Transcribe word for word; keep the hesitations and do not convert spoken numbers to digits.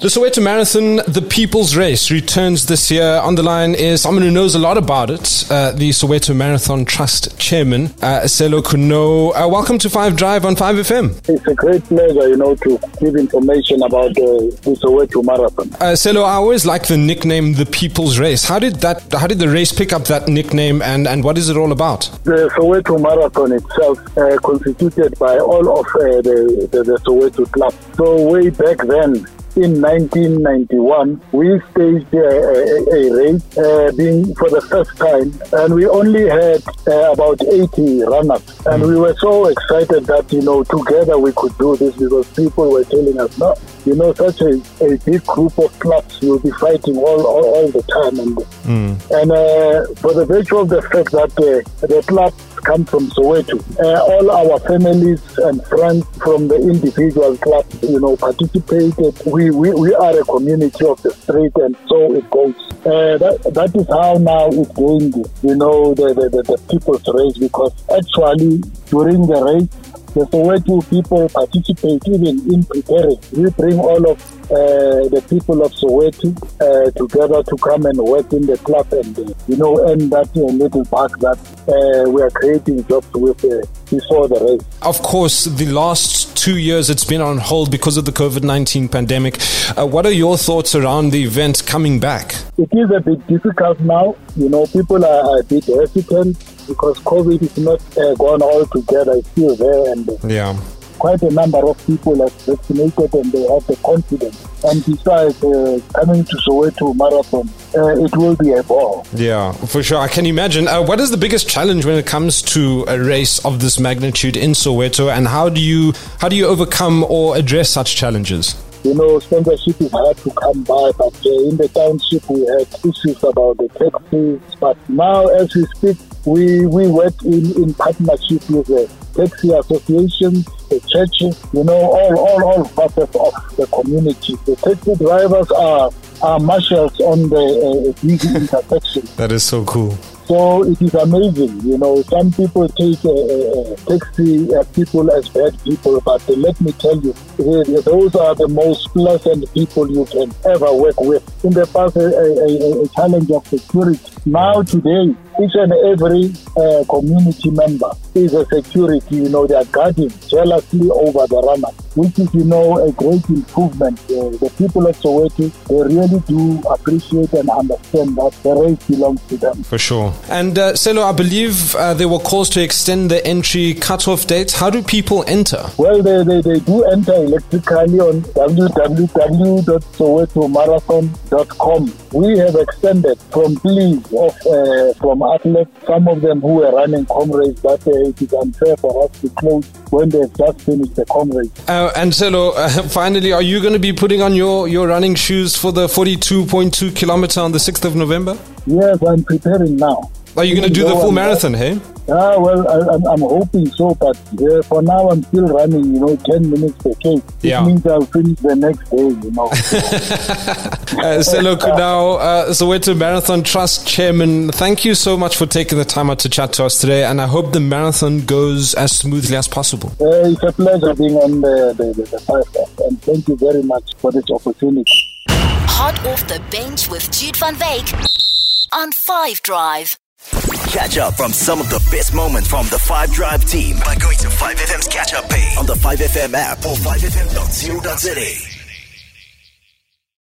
The Soweto Marathon, the People's Race, returns this year. On the line is someone who knows a lot about it, uh, the Soweto Marathon Trust Chairman, uh, Sello Khunou. Uh, welcome to five Drive on five F M. It's a great pleasure, you know, to give information about uh, the Soweto Marathon. Uh, Sello, I always like the nickname, the People's Race. How did that? How did the race pick up that nickname, and, and what is it all about? The Soweto Marathon itself uh, constituted by all of uh, the, the, the Soweto club. So way back then, in nineteen ninety-one, we staged uh, a, a race uh, being for the first time, and we only had uh, about eighty runners. And we were so excited that, you know, together we could do this, because people were telling us, no, you know, such a, a big group of clubs will be fighting all, all, all the time. And, mm. and uh, for the virtue of the fact that uh, the clubs come from Soweto, uh, all our families and friends from the individual clubs, you know, participated. We We, we are a community of the street, and so it goes. Uh, that, that is how now it gained, you know, the, the, the, the people's race, because actually during the race, the Soweto people participate even in preparing. We bring all of uh, the people of Soweto uh, together to come and work in the club, and, uh, you know, and that uh, little park that uh, we are creating jobs with uh, before the race. Of course, the last two years it's been on hold because of the covid nineteen pandemic. Uh, what are your thoughts around the event coming back? It is a bit difficult now. You know, people are a bit hesitant because COVID is not uh, gone all together. It's still there, and uh, yeah. quite a number of people are vaccinated and they have the confidence. And besides, uh, coming to Soweto Marathon, uh, it will be a ball. Yeah, for sure. I can imagine. Uh, what is the biggest challenge when it comes to a race of this magnitude in Soweto, and how do you how do you overcome or address such challenges? You know, sponsorship is hard to come by, but uh, in the township we had issues about the taxis. But now, as we speak, we, we work in, in partnership with the taxi associations, the churches, you know, all, all, all facets of the community. The taxi drivers are, are marshals on the uh, busy intersection. That is so cool. So it is amazing, you know, some people take uh, uh, taxi uh, people as bad people, but uh, let me tell you, uh, those are the most pleasant people you can ever work with. In the past, a, a, a challenge of security. Now today, each and every uh, community member is a security, you know, they are guarding jealously over the runner, which is, you know, a great improvement. Uh, the people of Soweto, they really do appreciate and understand that the race belongs to them. For sure. And uh, Sello, I believe uh, there were calls to extend the entry cutoff date. How do people enter? Well, they, they, they do enter electrically on w w w dot soweto marathon dot com. We have extended from pleas of uh, from athletes, some of them who were running Comrades, but uh, it is unfair for us to close when they've just finished the Comrades. Uh, and Sello, uh, finally, are you going to be putting on your, your running shoes for the forty-two point two kilometer on the sixth of November? Yes, I'm preparing now. Are you going to do the full I'm marathon, not, hey? Ah, well, I, I'm, I'm hoping so, but uh, for now I'm still running, you know, ten minutes per K. Yeah. It means I'll finish the next day, you know. uh, Sello Khunou, uh, Soweto Marathon Trust Chairman, thank you so much for taking the time out to chat to us today, and I hope the marathon goes as smoothly as possible. Uh, it's a pleasure being on the, the, the, the podcast, and thank you very much for this opportunity. Hot Off the Bench with Jude Van Vaak on five Drive. Catch up from some of the best moments from the five Drive team by going to five F M's catch up page on the five F M app or five F M dot co dot za.